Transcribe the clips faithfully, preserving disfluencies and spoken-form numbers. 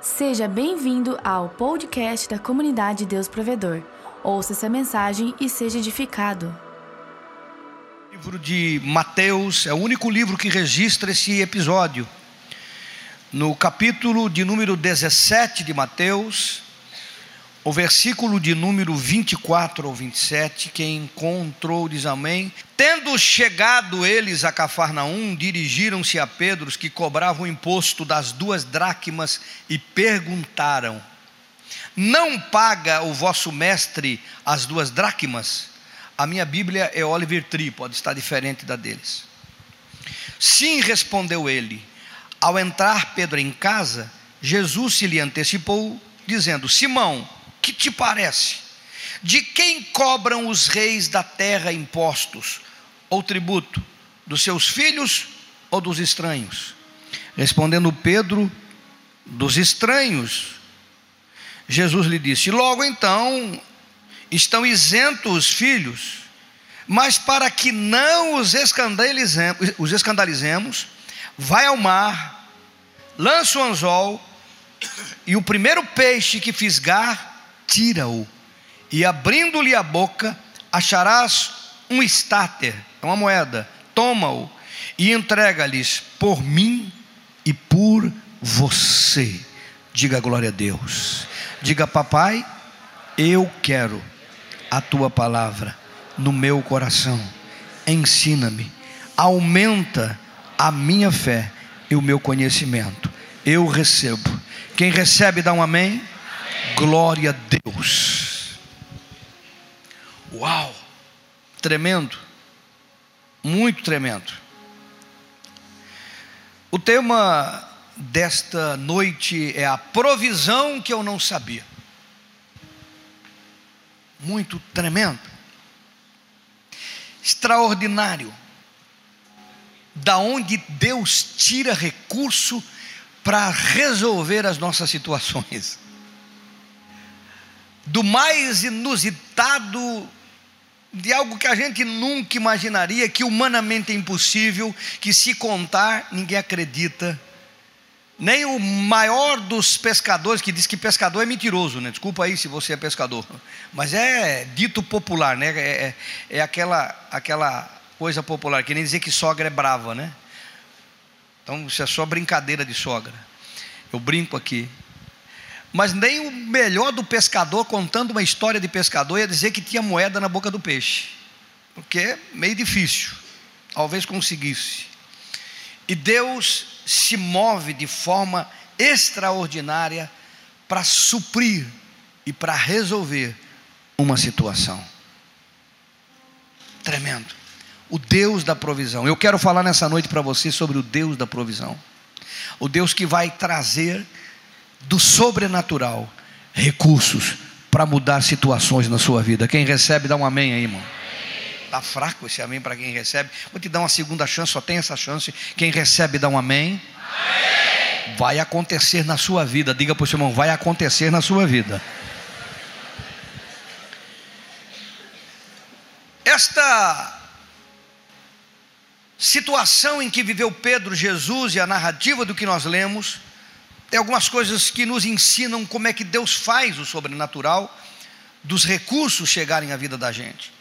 Seja bem-vindo ao podcast da Comunidade Deus Provedor. Ouça essa mensagem e seja edificado. O livro de Mateus é o único livro que registra esse episódio. No capítulo de número dezessete de Mateus, o versículo de número vinte e quatro ao vinte e sete, quem encontrou diz amém. Tendo chegado eles a Cafarnaum, dirigiram-se a Pedro, que cobrava o imposto das duas dracmas, e perguntaram: não paga o vosso mestre as duas dracmas? A minha Bíblia é Oliver Tri, pode estar diferente da deles. Sim, respondeu ele. Ao entrar Pedro em casa, Jesus se lhe antecipou, dizendo: Simão, que te parece? De quem cobram os reis da terra impostos ou tributo? Dos seus filhos ou dos estranhos? Respondendo Pedro: dos estranhos. Jesus lhe disse: logo então estão isentos os filhos, mas para que não os escandalizemos, os escandalizemos, vai ao mar, lança o anzol, e o primeiro peixe que fisgar, tira-o, e abrindo-lhe a boca, acharás um estáter, é uma moeda, toma-o, e entrega-lhes por mim e por você. Diga glória a Deus, diga: papai, eu quero a tua palavra no meu coração, ensina-me, aumenta a minha fé e o meu conhecimento. Eu recebo. Quem recebe dá um amém? Glória a Deus. Uau, tremendo, muito tremendo. O tema desta noite é a provisão que eu não sabia. Muito tremendo, extraordinário. Da onde Deus tira recurso para resolver as nossas situações. Do mais inusitado, de algo que a gente nunca imaginaria, que humanamente é impossível, que se contar, ninguém acredita. Nem o maior dos pescadores, que diz que pescador é mentiroso, né? Desculpa aí se você é pescador, mas é dito popular, né? É, é, é aquela, aquela coisa popular, que nem dizer que sogra é brava, né? Então isso é só brincadeira de sogra, eu brinco aqui. Mas nem o melhor do pescador, contando uma história de pescador, ia dizer que tinha moeda na boca do peixe, o que é meio difícil, talvez conseguisse. E Deus se move de forma extraordinária para suprir e para resolver uma situação. Tremendo. O Deus da provisão. Eu quero falar nessa noite para você sobre o Deus da provisão. O Deus que vai trazer do sobrenatural recursos para mudar situações na sua vida. Quem recebe dá um amém aí, irmão. Está fraco esse amém para quem recebe. Vou te dar uma segunda chance, só tem essa chance. Quem recebe dá um amém. Amém. Vai acontecer na sua vida. Diga para o seu irmão: vai acontecer na sua vida. Esta situação em que viveu Pedro, Jesus e a narrativa do que nós lemos tem algumas coisas que nos ensinam como é que Deus faz o sobrenatural dos recursos chegarem à vida da gente.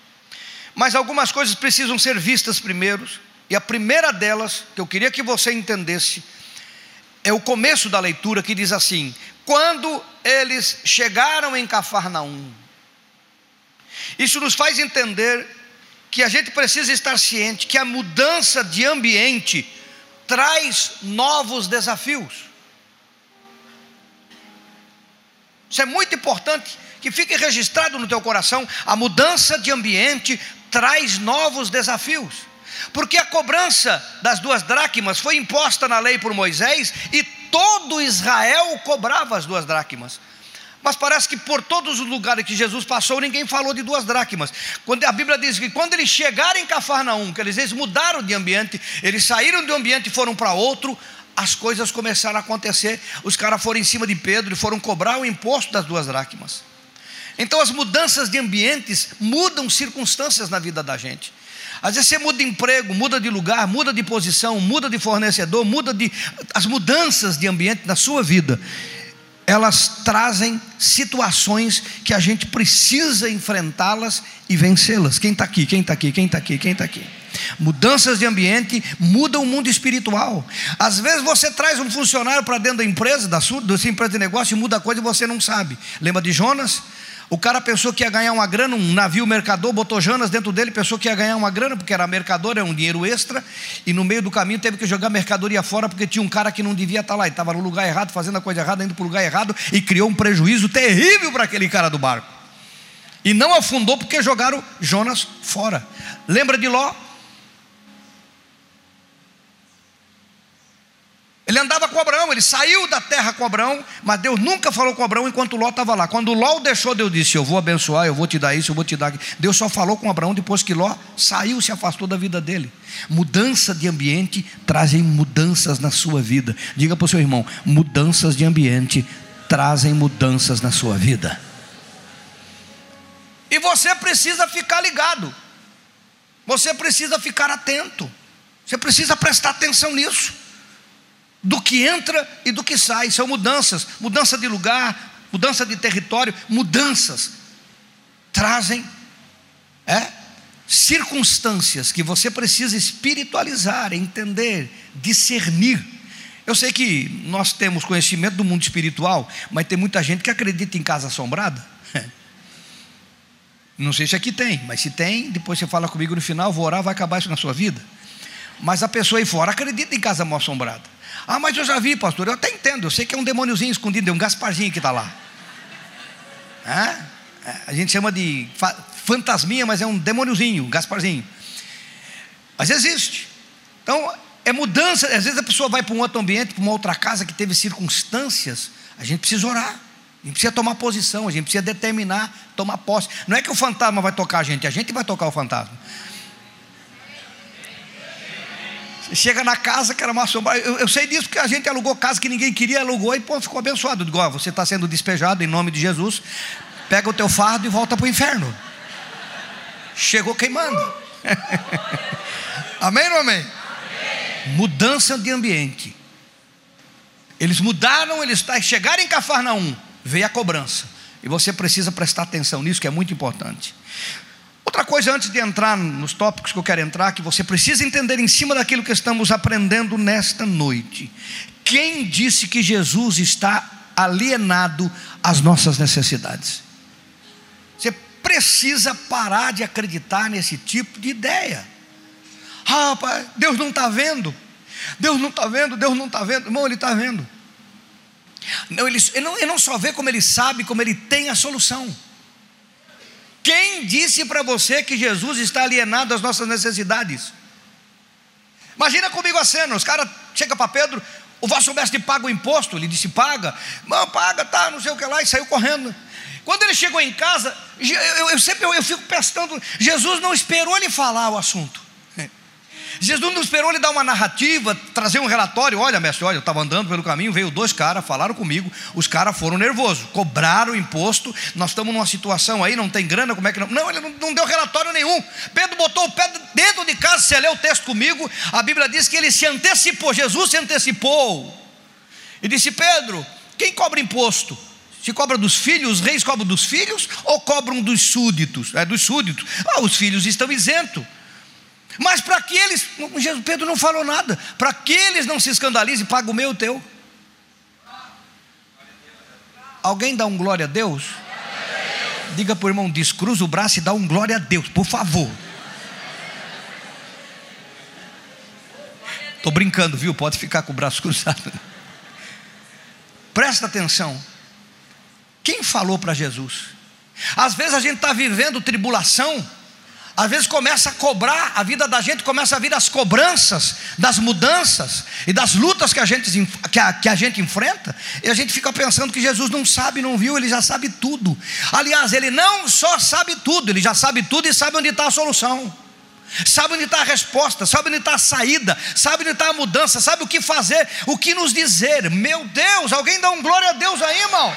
Mas algumas coisas precisam ser vistas primeiro, e a primeira delas, que eu queria que você entendesse, é o começo da leitura, que diz assim: quando eles chegaram em Cafarnaum. Isso nos faz entender que a gente precisa estar ciente que a mudança de ambiente traz novos desafios. Isso é muito importante que fique registrado no teu coração. A mudança de ambiente traz novos desafios. Porque a cobrança das duas dracmas foi imposta na lei por Moisés, e todo Israel cobrava as duas dracmas. Mas parece que por todos os lugares que Jesus passou, ninguém falou de duas dracmas. Quando a Bíblia diz que quando eles chegaram em Cafarnaum, que eles, eles mudaram de ambiente, eles saíram de um ambiente e foram para outro, as coisas começaram a acontecer. Os caras foram em cima de Pedro e foram cobrar o imposto das duas dracmas. Então as mudanças de ambientes mudam circunstâncias na vida da gente. Às vezes você muda de emprego, muda de lugar, muda de posição, muda de fornecedor, muda de... as mudanças de ambiente na sua vida elas trazem situações que a gente precisa enfrentá-las e vencê-las. Quem está aqui? Quem está aqui? Quem está aqui? Quem está aqui? Mudanças de ambiente mudam o mundo espiritual. Às vezes você traz um funcionário para dentro da empresa, da sua, da sua empresa de negócio, e muda a coisa e você não sabe. Lembra de Jonas? O cara pensou que ia ganhar uma grana, um navio mercador, botou Jonas dentro dele, pensou que ia ganhar uma grana, porque era mercador, era um dinheiro extra, e no meio do caminho teve que jogar mercadoria fora, porque tinha um cara que não devia estar lá, e estava no lugar errado, fazendo a coisa errada, indo para o lugar errado, e criou um prejuízo terrível para aquele cara do barco. E não afundou porque jogaram Jonas fora. Lembra de Ló? Ele andava com Abraão, ele saiu da terra com Abraão, mas Deus nunca falou com Abraão enquanto Ló estava lá. Quando Ló o deixou, Deus disse: eu vou abençoar, eu vou te dar isso, eu vou te dar aquilo. Deus só falou com Abraão depois que Ló saiu, se afastou da vida dele. Mudança de ambiente trazem mudanças na sua vida. Diga para o seu irmão: mudanças de ambiente trazem mudanças na sua vida. E você precisa ficar ligado, você precisa ficar atento, você precisa prestar atenção nisso. Do que entra e do que sai, são mudanças, mudança de lugar, mudança de território, mudanças trazem é, circunstâncias que você precisa espiritualizar, entender, discernir. Eu sei que nós temos conhecimento do mundo espiritual, mas tem muita gente que acredita em casa assombrada. Não sei se aqui tem, mas se tem, depois você fala comigo no final, vou orar, vai acabar isso na sua vida. Mas a pessoa aí fora acredita em casa mal assombrada. Ah, mas eu já vi, pastor, eu até entendo, eu sei que é um demôniozinho escondido, é um Gasparzinho que está lá. É? A gente chama de fa- fantasminha, mas é um demôniozinho, um Gasparzinho. Mas existe. Então, é mudança, às vezes a pessoa vai para um outro ambiente, para uma outra casa que teve circunstâncias, a gente precisa orar, a gente precisa tomar posição, a gente precisa determinar, tomar posse. Não é que o fantasma vai tocar a gente, a gente vai tocar o fantasma. Chega na casa que era uma sombra. Eu, eu sei disso porque a gente alugou casa que ninguém queria, alugou e pô, ficou abençoado. Eu digo: ó, você está sendo despejado em nome de Jesus. Pega o teu fardo e volta para o inferno. Chegou queimando. Amém ou amém? Amém? Mudança de ambiente. Eles mudaram, eles chegaram em Cafarnaum, veio a cobrança. E você precisa prestar atenção nisso, que é muito importante. Outra coisa, antes de entrar nos tópicos que eu quero entrar, que você precisa entender em cima daquilo que estamos aprendendo nesta noite. Quem disse que Jesus está alienado às nossas necessidades? Você precisa parar de acreditar nesse tipo de ideia. Ah, rapaz, Deus não está vendo. Deus não está vendo, Deus não está vendo. Irmão, Ele está vendo. Não, ele, ele, não, ele não só vê, como Ele sabe, como Ele tem a solução. Quem disse para você que Jesus está alienado às nossas necessidades? Imagina comigo a cena, os caras chegam para Pedro: o vosso mestre paga o imposto? Ele disse: paga. Não, paga, tá, não sei o que lá, e saiu correndo. Quando ele chegou em casa, eu, eu, eu sempre eu, eu fico pensando, Jesus não esperou ele falar o assunto. Jesus não esperou ele dar uma narrativa, trazer um relatório: olha, mestre, olha, eu estava andando pelo caminho, veio dois caras, falaram comigo, os caras foram nervosos, cobraram o imposto, nós estamos numa situação aí, não tem grana, como é que não? Não, ele não, não deu relatório nenhum. Pedro botou o pé dentro de casa. Você lê o texto comigo, a Bíblia diz que ele se antecipou, Jesus se antecipou e disse: Pedro, quem cobra imposto? Se cobra dos filhos, os reis cobram dos filhos ou cobram dos súditos? É dos súditos. Ah, os filhos estão isentos. Mas para que eles, Jesus, Pedro não falou nada, para que eles não se escandalizem, paga o meu e o teu. Alguém dá um glória a Deus? Diga para o irmão: descruza o braço e dá um glória a Deus, por favor. Estou brincando, viu? Pode ficar com o braço cruzado. Presta atenção. Quem falou para Jesus? Às vezes a gente está vivendo tribulação. Às vezes começa a cobrar, a vida da gente começa a vir as cobranças das mudanças e das lutas que a gente, que a, que a gente enfrenta, e a gente fica pensando que Jesus não sabe, não viu. Ele já sabe tudo. Aliás, Ele não só sabe tudo, Ele já sabe tudo e sabe onde está a solução, sabe onde está a resposta, sabe onde está a saída, sabe onde está a mudança, sabe o que fazer, o que nos dizer. Meu Deus, alguém dá um glória a Deus aí, irmão?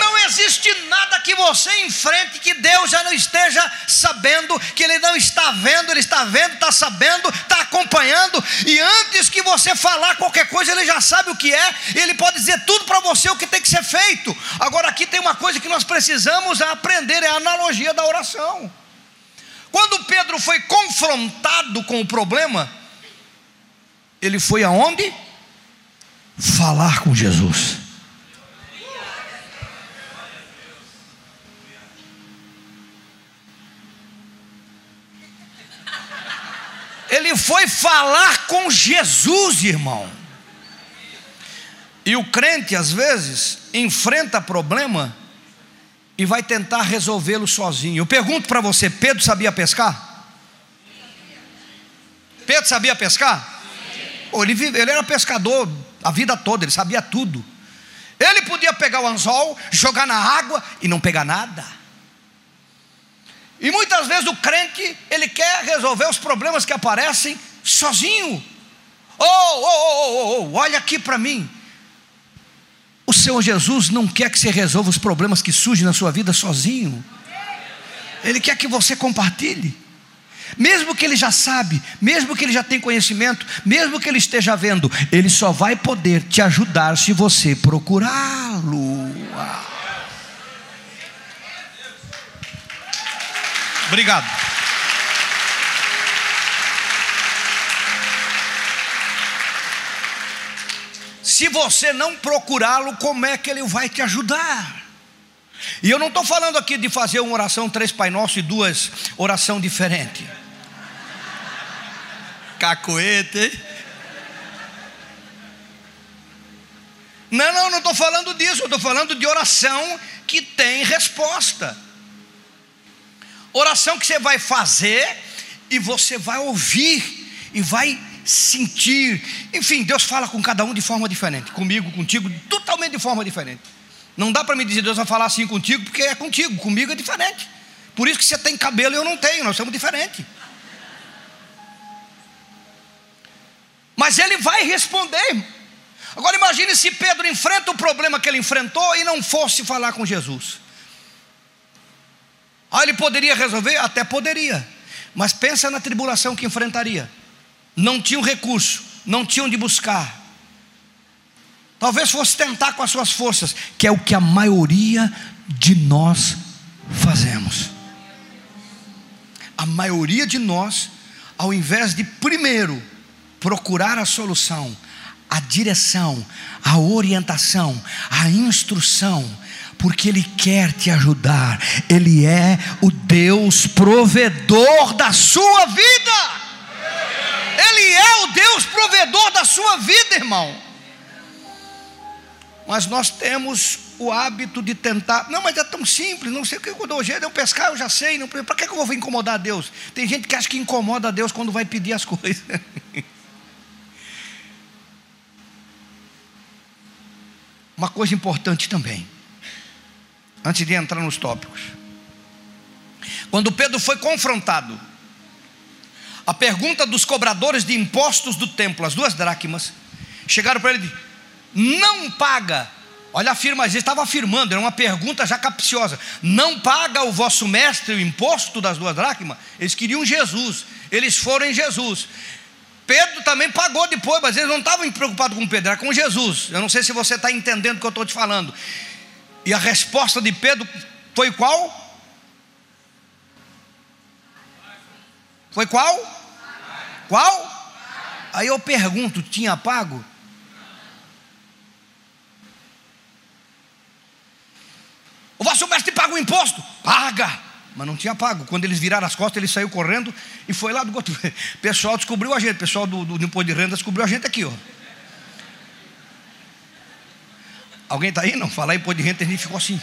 Não existe nada que você enfrente que Deus já não esteja sabendo, que Ele não está vendo, Ele está vendo, está sabendo, está acompanhando, e antes que você falar qualquer coisa, Ele já sabe o que é, e Ele pode dizer tudo para você o que tem que ser feito. Agora aqui tem uma coisa que nós precisamos aprender, é a analogia da oração. Quando Pedro foi confrontado com o problema, ele foi aonde? Falar com Jesus. Ele foi falar com Jesus, irmão. E o crente, às vezes, enfrenta problema e vai tentar resolvê-lo sozinho. Eu pergunto para você, Pedro sabia pescar? Pedro sabia pescar? Oh, ele, vive, ele era pescador a vida toda, ele sabia tudo. Ele podia pegar o anzol, jogar na água e não pegar nada. E muitas vezes o crente, ele quer resolver os problemas que aparecem sozinho. Oh, oh, oh, oh, oh, olha aqui para mim. O Senhor Jesus não quer que você resolva os problemas que surgem na sua vida sozinho. Ele quer que você compartilhe. Mesmo que Ele já sabe, mesmo que Ele já tem conhecimento, mesmo que Ele esteja vendo, Ele só vai poder te ajudar se você procurá-lo. Obrigado. Se você não procurá-lo, como é que Ele vai te ajudar? E eu não estou falando aqui de fazer uma oração, três Pai Nosso e duas oração diferente. Cacoete, hein? Não, não, não estou falando disso. Eu estou falando de oração que tem resposta. Oração que você vai fazer e você vai ouvir e vai sentir. Enfim, Deus fala com cada um de forma diferente. Comigo, contigo, totalmente de forma diferente. Não dá para me dizer, Deus vai falar assim contigo, porque é contigo, comigo é diferente. Por isso que você tem cabelo e eu não tenho, nós somos diferentes. Mas Ele vai responder. Agora imagine se Pedro enfrenta o problema que ele enfrentou e não fosse falar com Jesus. Ah, ele poderia resolver? Até poderia. Mas pensa na tribulação que enfrentaria. Não tinha um recurso, não tinha onde buscar. Talvez fosse tentar com as suas forças, que é o que a maioria de nós fazemos. A maioria de nós, ao invés de primeiro procurar a solução, a direção, a orientação, a instrução, porque Ele quer te ajudar. Ele é o Deus provedor da sua vida. Ele é o Deus provedor da sua vida, irmão. Mas nós temos o hábito de tentar. Não, mas é tão simples, não sei o que eu dou jeito, eu pescar, eu já sei. Não, para que eu vou incomodar Deus? Tem gente que acha que incomoda Deus quando vai pedir as coisas. Uma coisa importante também, antes de entrar nos tópicos, quando Pedro foi confrontado, a pergunta dos cobradores de impostos do templo, as duas dracmas, chegaram para ele: não paga. Olha, afirma, mas ele estava afirmando, era uma pergunta já capciosa. Não paga o vosso mestre o imposto das duas dracmas? Eles queriam Jesus, eles foram em Jesus. Pedro também pagou depois, mas eles não estavam preocupados com Pedro, era com Jesus. Eu não sei se você está entendendo o que eu estou te falando. E a resposta de Pedro foi qual? Foi qual? Qual? Aí eu pergunto, tinha pago? O vosso mestre paga o imposto? Paga! Mas não tinha pago. Quando eles viraram as costas, ele saiu correndo e foi lá do cotovelo. O pessoal descobriu a gente, o pessoal do, do, do imposto de renda descobriu a gente aqui, ó. Alguém está aí? Não, falar imposto de renda, a gente ficou assim.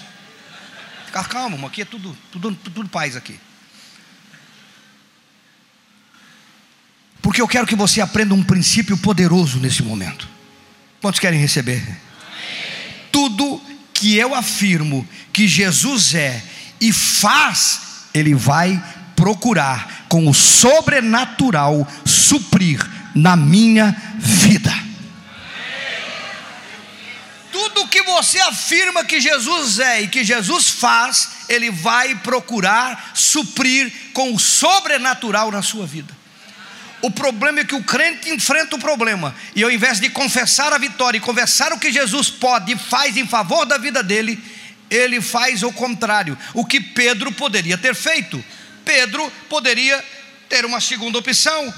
Ficar calmo, irmão, aqui é tudo, tudo, tudo, tudo paz aqui. Porque eu quero que você aprenda um princípio poderoso nesse momento. Quantos querem receber? Amém. Tudo que eu afirmo que Jesus é e faz, Ele vai procurar com o sobrenatural suprir na minha vida. Amém. Tudo Tudo que você afirma que Jesus é e que Jesus faz, Ele vai procurar suprir com o sobrenatural na sua vida. O problema é que o crente enfrenta o problema, e ao invés de confessar a vitória e confessar o que Jesus pode e faz em favor da vida dele, ele faz o contrário, o que Pedro poderia ter feito. Pedro poderia ter uma segunda opção.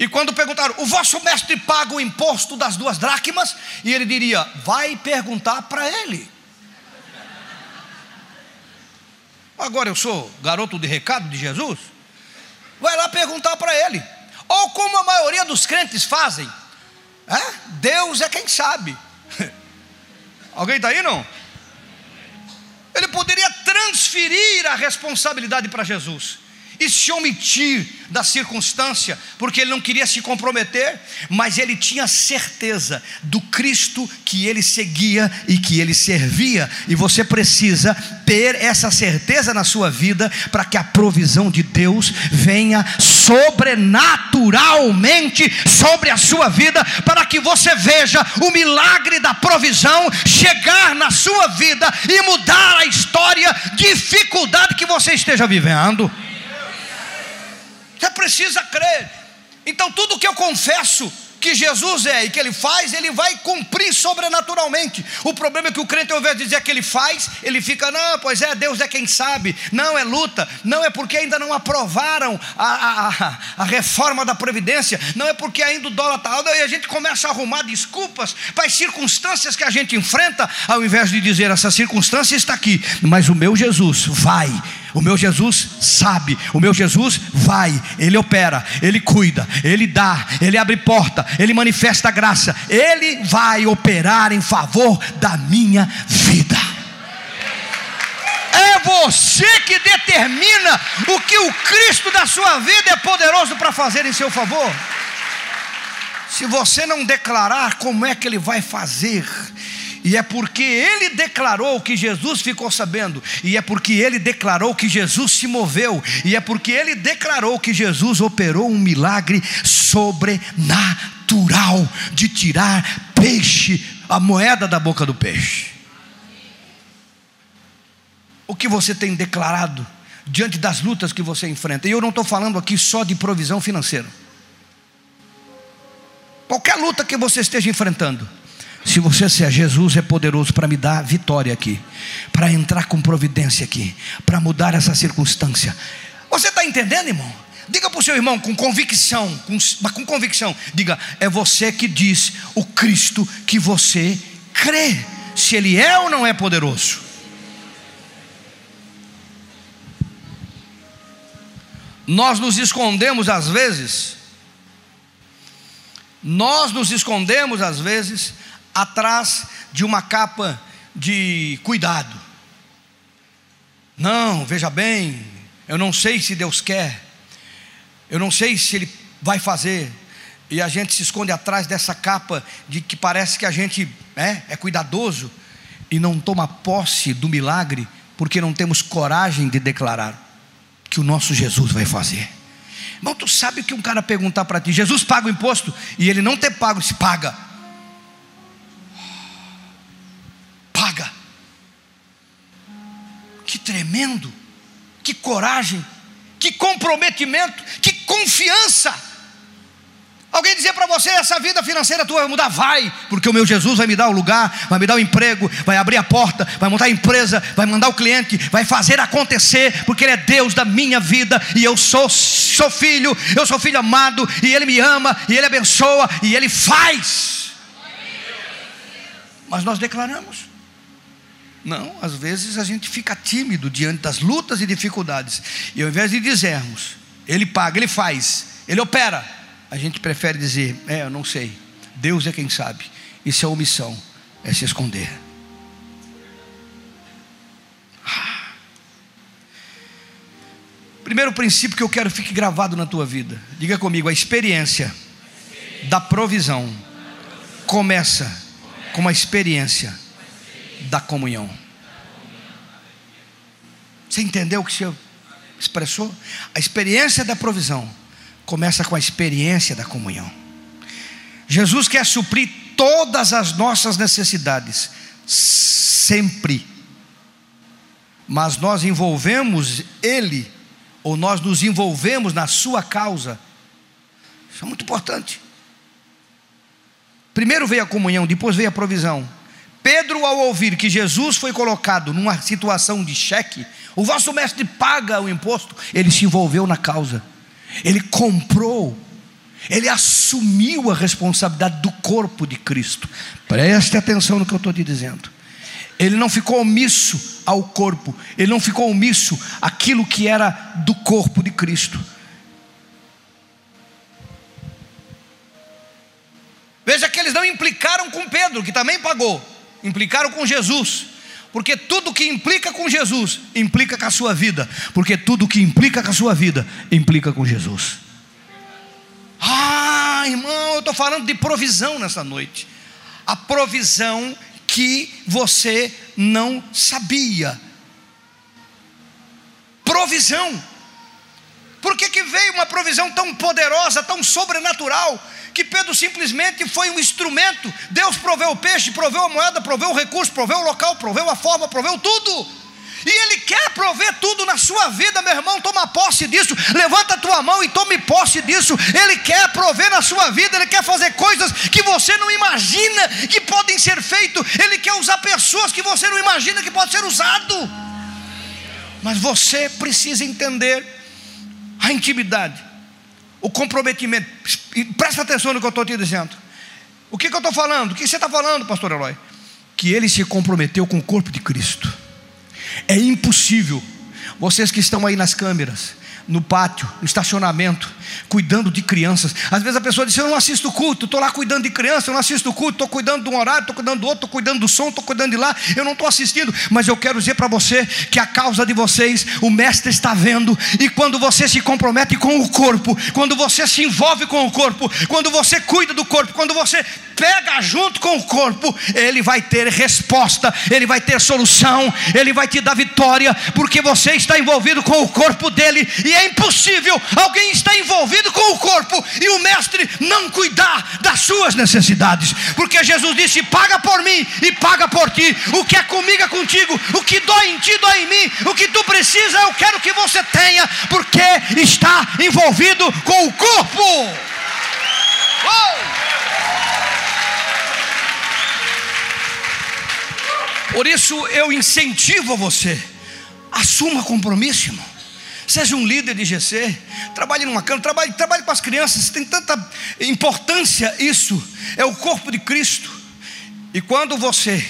E quando perguntaram, o vosso mestre paga o imposto das duas dracmas? E ele diria, vai perguntar para ele. Agora eu sou garoto de recado de Jesus? Vai lá perguntar para ele. Ou como a maioria dos crentes fazem, é? Deus é quem sabe. Alguém está aí, não? Ele poderia transferir a responsabilidade para Jesus e se omitir da circunstância, porque ele não queria se comprometer, mas ele tinha certeza do Cristo que ele seguia e que ele servia. E você precisa ter essa certeza na sua vida, para que a provisão de Deus venha sobrenaturalmente sobre a sua vida, para que você veja o milagre da provisão chegar na sua vida e mudar a história, dificuldade que você esteja vivendo. Você precisa crer. Então tudo que eu confesso que Jesus é e que Ele faz, Ele vai cumprir sobrenaturalmente. O problema é que o crente, ao invés de dizer que Ele faz, ele fica, não, pois é, Deus é quem sabe. Não é luta, não é porque ainda não aprovaram a, a, a reforma da Previdência, não é porque ainda o dólar está alto, e a gente começa a arrumar desculpas para as circunstâncias que a gente enfrenta, ao invés de dizer, essa circunstância está aqui, mas o meu Jesus vai, o meu Jesus sabe, o meu Jesus vai, Ele opera, Ele cuida, Ele dá, Ele abre porta, Ele manifesta a graça, Ele vai operar em favor da minha vida. É você que determina o que o Cristo da sua vida é poderoso para fazer em seu favor. Se você não declarar, como é que Ele vai fazer? E é porque ele declarou que Jesus ficou sabendo, e é porque ele declarou que Jesus se moveu, e é porque ele declarou que Jesus operou um milagre sobrenatural de tirar peixe, a moeda da boca do peixe. O que você tem declarado diante das lutas que você enfrenta? E eu não estou falando aqui só de provisão financeira. Qualquer luta que você esteja enfrentando, se você ser Jesus é poderoso para me dar vitória aqui, para entrar com providência aqui, para mudar essa circunstância. Você está entendendo, irmão? Diga para o seu irmão com convicção, com, com convicção, diga, é você que diz o Cristo que você crê, se Ele é ou não é poderoso. Nós nos escondemos às vezes, nós nos escondemos às vezes atrás de uma capa de cuidado. Não, veja bem, eu não sei se Deus quer, eu não sei se Ele vai fazer, e a gente se esconde atrás dessa capa de que parece que a gente é, é cuidadoso, e não toma posse do milagre, porque não temos coragem de declarar que o nosso Jesus vai fazer. Irmão, tu sabe que um cara perguntar para ti, Jesus paga o imposto, e ele não ter pago, se paga. Paga. Que tremendo, que coragem, que comprometimento, que confiança. Alguém dizer para você, essa vida financeira tua vai mudar? Vai, porque o meu Jesus vai me dar o lugar, vai me dar o emprego, vai abrir a porta, vai montar a empresa, vai mandar o cliente, vai fazer acontecer, porque Ele é Deus da minha vida, e eu sou, sou filho, eu sou filho amado, e Ele me ama, e Ele abençoa, e Ele faz. Mas nós declaramos? Não, às vezes a gente fica tímido diante das lutas e dificuldades, e ao invés de dizermos, Ele paga, Ele faz, Ele opera, a gente prefere dizer, é, eu não sei, Deus é quem sabe. Isso é omissão, é se esconder. Ah. Primeiro princípio que eu quero que fique gravado na tua vida, diga comigo, a experiência da provisão começa com a experiência da comunhão. Você entendeu o que você expressou? A experiência da provisão começa com a experiência da comunhão. Jesus quer suprir todas as nossas necessidades, sempre, mas nós envolvemos Ele, ou nós nos envolvemos na sua causa. Isso é muito importante. Primeiro veio a comunhão, depois veio a provisão. Pedro, ao ouvir que Jesus foi colocado numa situação de cheque, o vosso mestre paga o imposto, ele se envolveu na causa, ele comprou, ele assumiu a responsabilidade do corpo de Cristo. Preste atenção no que eu estou te dizendo. Ele não ficou omisso ao corpo, ele não ficou omisso àquilo que era do corpo de Cristo. Veja que eles não implicaram com Pedro, que também pagou, implicaram com Jesus, porque tudo que implica com Jesus implica com a sua vida, porque tudo que implica com a sua vida implica com Jesus. Ah, irmão, eu estou falando de provisão nessa noite. A provisão que você não sabia. Provisão. Por que que veio uma provisão tão poderosa, tão sobrenatural, que Pedro simplesmente foi um instrumento? Deus proveu o peixe, proveu a moeda, proveu o recurso, proveu o local, proveu a forma, proveu tudo. E Ele quer prover tudo na sua vida, meu irmão. Toma posse disso, levanta a tua mão e tome posse disso. Ele quer prover na sua vida, Ele quer fazer coisas que você não imagina que podem ser feitas. Ele quer usar pessoas que você não imagina que pode ser usado. Mas você precisa entender a intimidade, o comprometimento. Presta atenção no que eu estou te dizendo. O que, que eu estou falando? O que você está falando, pastor Eloy? Que ele se comprometeu com o corpo de Cristo. É impossível, vocês que estão aí nas câmeras, no pátio, no estacionamento, cuidando de crianças. Às vezes a pessoa diz: eu não assisto culto, estou lá cuidando de criança, eu não assisto culto, estou cuidando de um horário, estou cuidando do outro, estou cuidando do som, estou cuidando de lá, eu não estou assistindo. Mas eu quero dizer para você que a causa de vocês, o mestre está vendo. E quando você se compromete com o corpo, quando você se envolve com o corpo, quando você cuida do corpo, quando você pega junto com o corpo, ele vai ter resposta, ele vai ter solução, ele vai te dar vitória, porque você está envolvido com o corpo dele. E é impossível alguém estar envolvido com o corpo e o mestre não cuidar das suas necessidades, porque Jesus disse: paga por mim e paga por ti. O que é comigo é contigo, o que dói em ti dói em mim, o que tu precisa eu quero que você tenha, porque está envolvido com o corpo. Oh! Por isso eu incentivo a você: assuma compromisso, irmão. Seja um líder de G C, trabalhe numa câmara, trabalhe, trabalhe com as crianças. Tem tanta importância isso, é o corpo de Cristo. E quando você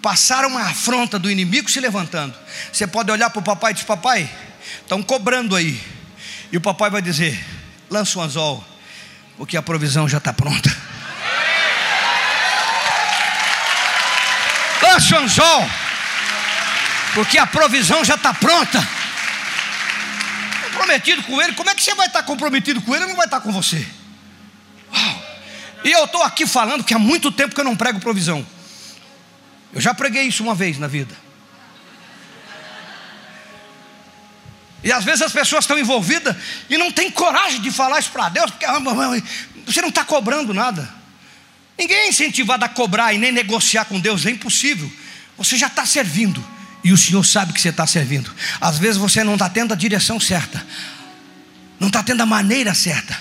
passar uma afronta do inimigo se levantando, você pode olhar para o papai e dizer: papai, estão cobrando aí. E o papai vai dizer: lança um anzol, porque a provisão já está pronta. Lança um anzol, porque a provisão já está pronta. Comprometido com ele, como é que você vai estar comprometido com ele? Ele não vai estar com você. Uau. E eu estou aqui falando que há muito tempo que eu não prego provisão. Eu já preguei isso uma vez na vida. E às vezes as pessoas estão envolvidas e não tem coragem de falar isso para Deus, porque você não está cobrando nada. Ninguém é incentivado a cobrar e nem negociar com Deus, é impossível. Você já está servindo. E o Senhor sabe que você está servindo. Às vezes você não está tendo a direção certa, não está tendo a maneira certa.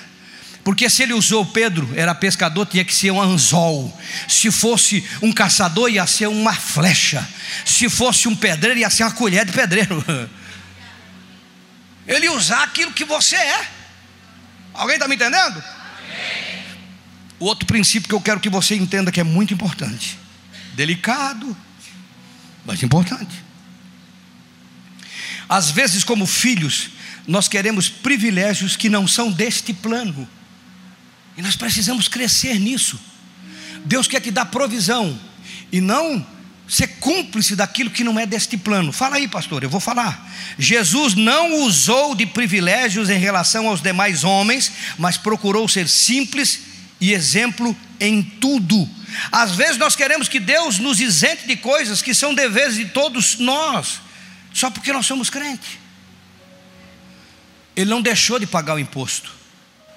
Porque se ele usou Pedro, era pescador, tinha que ser um anzol. Se fosse um caçador, ia ser uma flecha. Se fosse um pedreiro, ia ser uma colher de pedreiro. Ele usar aquilo que você é. Alguém está me entendendo? O outro princípio que eu quero que você entenda, que é muito importante, delicado, mas importante. Às vezes, como filhos, nós queremos privilégios que não são deste plano, e nós precisamos crescer nisso. Deus quer te dar provisão e não ser cúmplice daquilo que não é deste plano. Fala aí, pastor, eu vou falar. Jesus não usou de privilégios em relação aos demais homens, mas procurou ser simples e exemplo em tudo. Às vezes nós queremos que Deus nos isente de coisas que são deveres de todos nós, só porque nós somos crentes. Ele não deixou de pagar o imposto.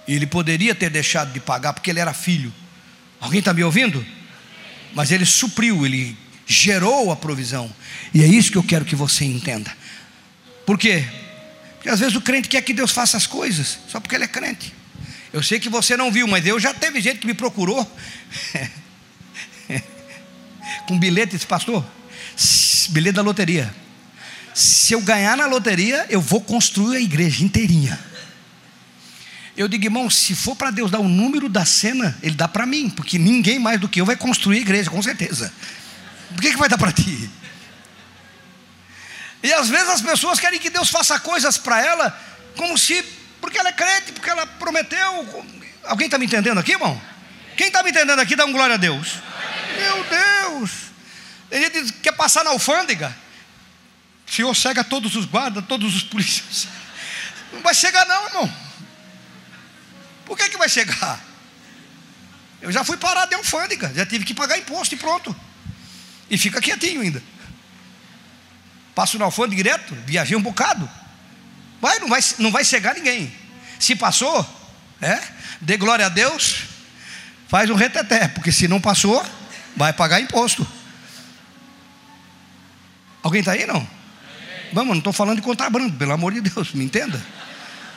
Ele poderia ter deixado de pagar, porque ele era filho. Alguém está me ouvindo? Mas ele supriu, ele gerou a provisão. E é isso que eu quero que você entenda. Por quê? Porque às vezes o crente quer que Deus faça as coisas só porque ele é crente. Eu sei que você não viu, mas eu já teve gente que me procurou com bilhete, disse: pastor, bilhete da loteria, se eu ganhar na loteria eu vou construir a igreja inteirinha. Eu digo: irmão, se for para Deus dar o número da cena, Ele dá para mim, porque ninguém mais do que eu vai construir a igreja, com certeza. Por que que vai dar para ti? E às vezes as pessoas querem que Deus faça coisas para ela, como se, porque ela é crente, porque ela prometeu. Alguém está me entendendo aqui, irmão? Quem está me entendendo aqui, dá um glória a Deus. Meu Deus! Tem gente que quer passar na alfândega. O Senhor cega todos os guardas, todos os policiais. Não vai chegar não, irmão. Por que que vai chegar? Eu já fui parar de alfândega, já tive que pagar imposto e pronto. E fica quietinho ainda. Passo na alfândega direto, viajei um bocado. Vai, não vai, não vai chegar ninguém. Se passou, é, dê glória a Deus, faz um reteté, porque se não passou, vai pagar imposto. Alguém está aí, não? Vamos, não estou falando de contrabando, pelo amor de Deus, me entenda.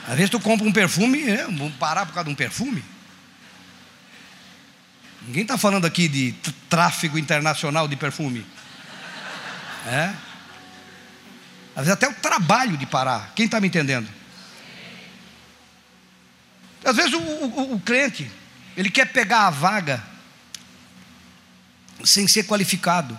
Às vezes tu compra um perfume, né? Vamos parar por causa de um perfume? Ninguém está falando aqui de tráfego internacional de perfume. É? Às vezes até o trabalho de parar. Quem está me entendendo? Às vezes o, o, o crente, ele quer pegar a vaga sem ser qualificado.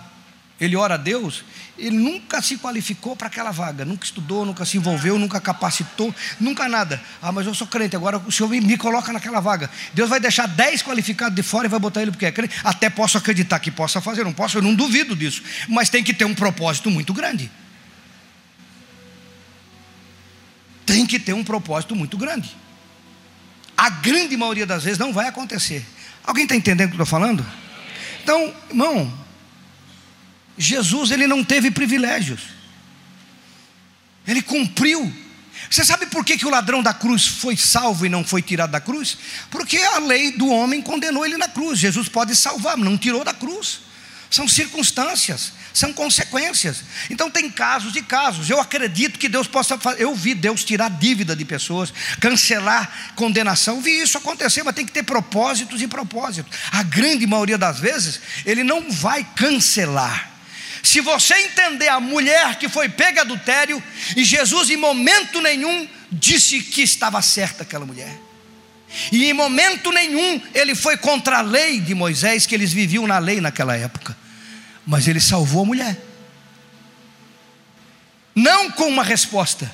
Ele ora a Deus, ele nunca se qualificou para aquela vaga, nunca estudou, nunca se envolveu, nunca capacitou, nunca nada. Ah, mas eu sou crente, agora o Senhor me coloca naquela vaga. Deus vai deixar dez qualificados de fora e vai botar ele porque é crente. Até posso acreditar que possa fazer, não posso, eu não duvido disso. Mas tem que ter um propósito muito grande. Tem que ter um propósito muito grande. A grande maioria das vezes não vai acontecer. Alguém está entendendo o que eu estou falando? Então, irmão, Jesus, ele não teve privilégios. Ele cumpriu. Você sabe por que que o ladrão da cruz foi salvo e não foi tirado da cruz? Porque a lei do homem condenou ele na cruz. Jesus pode salvar, mas não tirou da cruz. São circunstâncias, são consequências. Então tem casos e casos. Eu acredito que Deus possa fazer. Eu vi Deus tirar dívida de pessoas, cancelar condenação. Eu vi isso acontecer, mas tem que ter propósitos e propósitos. A grande maioria das vezes, ele não vai cancelar. Se você entender a mulher que foi pega adultério, e Jesus em momento nenhum disse que estava certa aquela mulher, e em momento nenhum ele foi contra a lei de Moisés, que eles viviam na lei naquela época, mas ele salvou a mulher, não com uma resposta,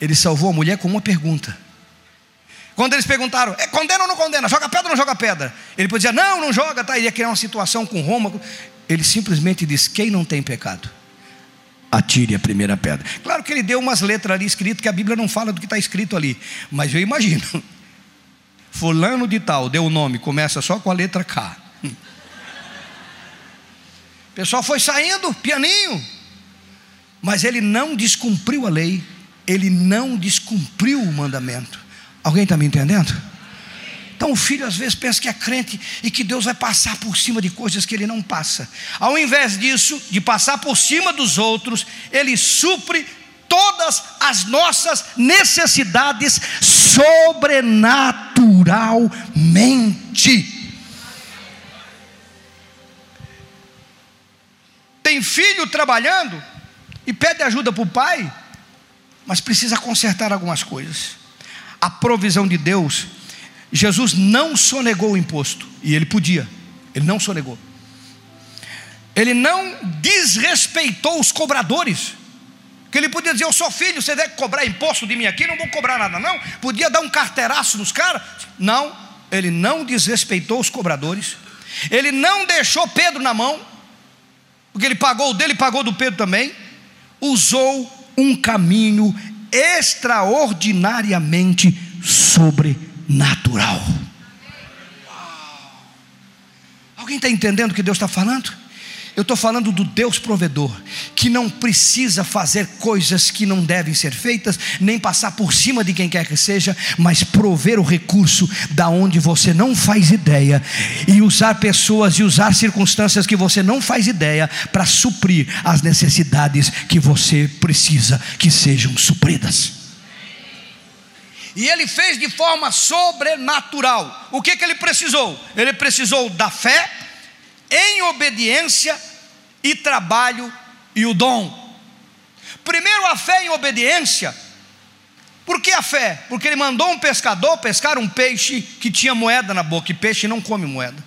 ele salvou a mulher com uma pergunta. Quando eles perguntaram: é, condena ou não condena? Joga pedra ou não joga pedra? Ele podia dizer: não, não joga, tá? Ele ia criar uma situação com Roma. Ele simplesmente diz: quem não tem pecado, atire a primeira pedra. Claro que ele deu umas letras ali escritas que a Bíblia não fala do que está escrito ali, mas eu imagino: fulano de tal, deu o nome, começa só com a letra K. O pessoal foi saindo, pianinho. Mas ele não descumpriu a lei, ele não descumpriu o mandamento. Alguém está me entendendo? Então o filho às vezes pensa que é crente e que Deus vai passar por cima de coisas que ele não passa. Ao invés disso, de passar por cima dos outros, ele supre todas as nossas necessidades sobrenaturalmente. Tem filho trabalhando e pede ajuda para o pai, mas precisa consertar algumas coisas. A provisão de Deus, Jesus não sonegou o imposto, e ele podia, ele não sonegou. Ele não desrespeitou os cobradores, que ele podia dizer: eu sou filho, você deve cobrar imposto de mim aqui, não vou cobrar nada não. Podia dar um carteiraço nos caras. Não, ele não desrespeitou os cobradores. Ele não deixou Pedro na mão, porque ele pagou o dele, pagou do Pedro também. Usou um caminho extraordinariamente sobrenatural. Natural. Alguém está entendendo o que Deus está falando? Eu estou falando do Deus provedor, que não precisa fazer coisas que não devem ser feitas, nem passar por cima de quem quer que seja, mas prover o recurso da onde você não faz ideia, e usar pessoas e usar circunstâncias que você não faz ideia, para suprir as necessidades que você precisa que sejam supridas. E ele fez de forma sobrenatural. O que que ele precisou? Ele precisou da fé, em obediência e trabalho e o dom. Primeiro a fé em obediência. Por que a fé? Porque ele mandou um pescador pescar um peixe que tinha moeda na boca, e peixe não come moeda.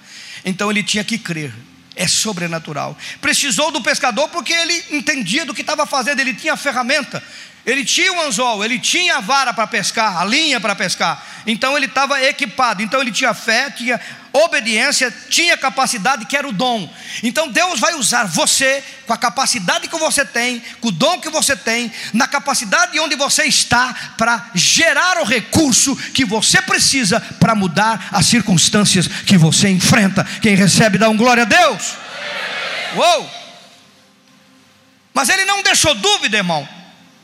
Então ele tinha que crer. É sobrenatural. Precisou do pescador porque ele entendia do que estava fazendo, ele tinha a ferramenta, ele tinha o anzol, ele tinha a vara para pescar, a linha para pescar. Então ele estava equipado. Então ele tinha fé, tinha obediência, tinha capacidade, que era o dom. Então Deus vai usar você, com a capacidade que você tem, com o dom que você tem, na capacidade onde você está, para gerar o recurso que você precisa, para mudar as circunstâncias que você enfrenta. Quem recebe, dá um glória a Deus. Uou! Mas ele não deixou dúvida, irmão,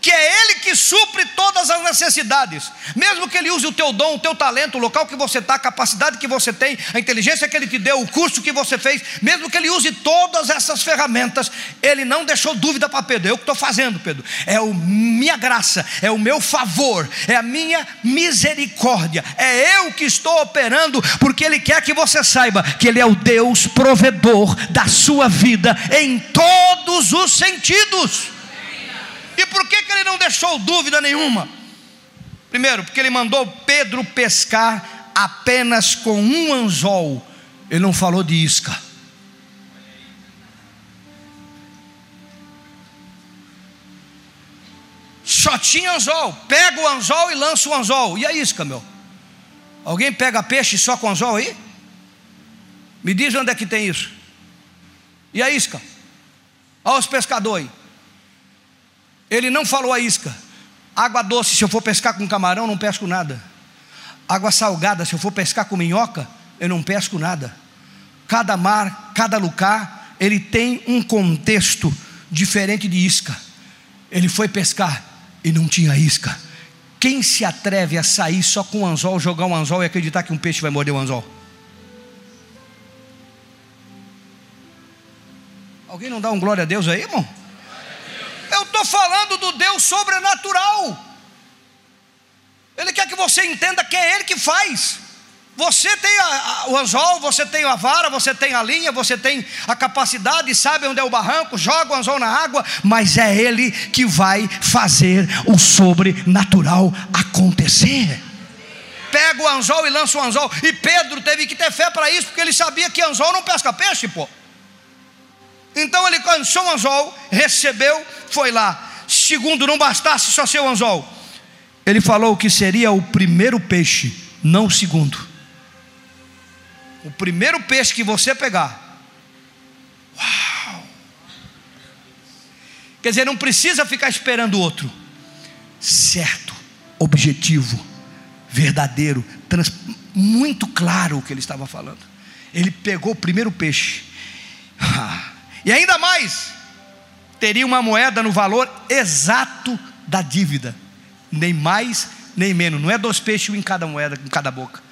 que é ele que supre todas as necessidades. Mesmo que ele use o teu dom, o teu talento, o local que você está, a capacidade que você tem, a inteligência que ele te deu, o curso que você fez, mesmo que ele use todas essas ferramentas, ele não deixou dúvida para Pedro. Eu que estou fazendo, Pedro, é a minha graça, é o meu favor, é a minha misericórdia, é eu que estou operando, porque ele quer que você saiba que ele é o Deus provedor da sua vida, em todos os sentidos. E por que que ele não deixou dúvida nenhuma? Primeiro, porque ele mandou Pedro pescar apenas com um anzol. Ele não falou de isca. Só tinha anzol. Pega o anzol e lança o anzol. E a isca, meu? Alguém pega peixe só com anzol aí? Me diz onde é que tem isso. E a isca? Olha os pescadores aí. Ele não falou a isca. Água doce, se eu for pescar com camarão, não pesco nada. Água salgada, se eu for pescar com minhoca, eu não pesco nada. Cada mar, cada lugar, ele tem um contexto diferente de isca. Ele foi pescar e não tinha isca. Quem se atreve a sair só com um anzol, jogar um anzol e acreditar que um peixe vai morder o anzol? Alguém não dá um glória a Deus aí, irmão? Eu estou falando do Deus sobrenatural. Ele quer que você entenda que é ele que faz. Você tem a, a, o anzol, você tem a vara, você tem a linha, você tem a capacidade, sabe onde é o barranco, joga o anzol na água, mas é ele que vai fazer o sobrenatural acontecer. Pega o anzol e lança o anzol. E Pedro teve que ter fé para isso, porque ele sabia que anzol não pesca peixe, pô. Então ele lançou o anzol, recebeu, foi lá. Segundo, não bastasse só ser o anzol, ele falou que seria o primeiro peixe, não o segundo. O primeiro peixe que você pegar. Uau! Quer dizer, não precisa ficar esperando o outro. Certo, objetivo, verdadeiro, trans... muito claro o que ele estava falando. Ele pegou o primeiro peixe. Ah. E ainda mais, teria uma moeda no valor exato da dívida, nem mais nem menos. Não é dois peixes em cada moeda, em cada boca.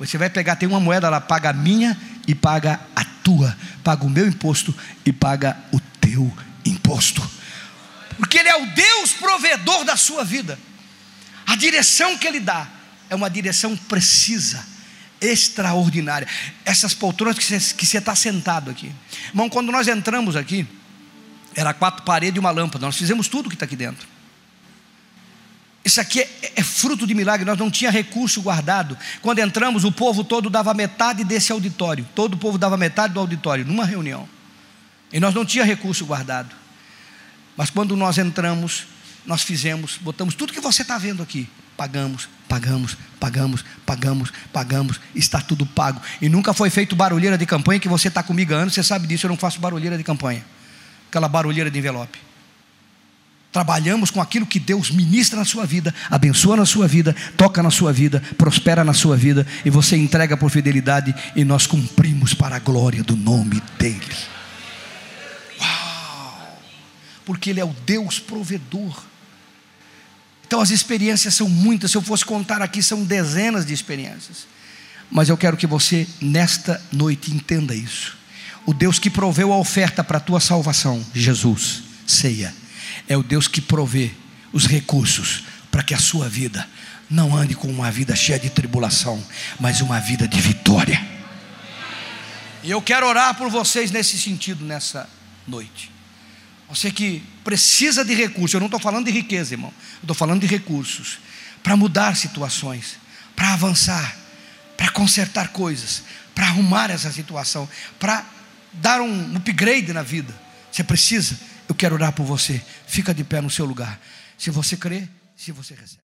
Você vai pegar, tem uma moeda lá, paga a minha e paga a tua, paga o meu imposto e paga o teu imposto, porque ele é o Deus provedor da sua vida. A direção que ele dá é uma direção precisa, extraordinária. Essas poltronas que você está sentado aqui, irmão, quando nós entramos aqui, era quatro paredes e uma lâmpada. Nós fizemos tudo que está aqui dentro. Isso aqui é, é fruto de milagre. Nós não tinha recurso guardado. Quando entramos, o povo todo dava metade desse auditório. Todo o povo dava metade do auditório, numa reunião. E nós não tinha recurso guardado. Mas quando nós entramos, nós fizemos, botamos tudo que você está vendo aqui. Pagamos, pagamos, pagamos, pagamos, pagamos, está tudo pago. E nunca foi feito barulheira de campanha, que você está comigo há anos, você sabe disso, eu não faço barulheira de campanha. Aquela barulheira de envelope. Trabalhamos com aquilo que Deus ministra na sua vida, abençoa na sua vida, toca na sua vida, prospera na sua vida, e você entrega por fidelidade, e nós cumprimos para a glória do nome dEle. porque Ele é o Deus provedor. Então as experiências são muitas, se eu fosse contar aqui são dezenas de experiências, mas eu quero que você nesta noite entenda isso. O Deus que proveu a oferta para a tua salvação, Jesus, ceia, é o Deus que provê os recursos para que a sua vida não ande com uma vida cheia de tribulação, mas uma vida de vitória. E eu quero orar por vocês nesse sentido nessa noite. Você que precisa de recursos, eu não estou falando de riqueza, irmão, eu estou falando de recursos para mudar situações, para avançar, para consertar coisas, para arrumar essa situação, para dar um upgrade na vida. Você precisa? Eu quero orar por você. Fica de pé no seu lugar. Se você crê, se você recebe.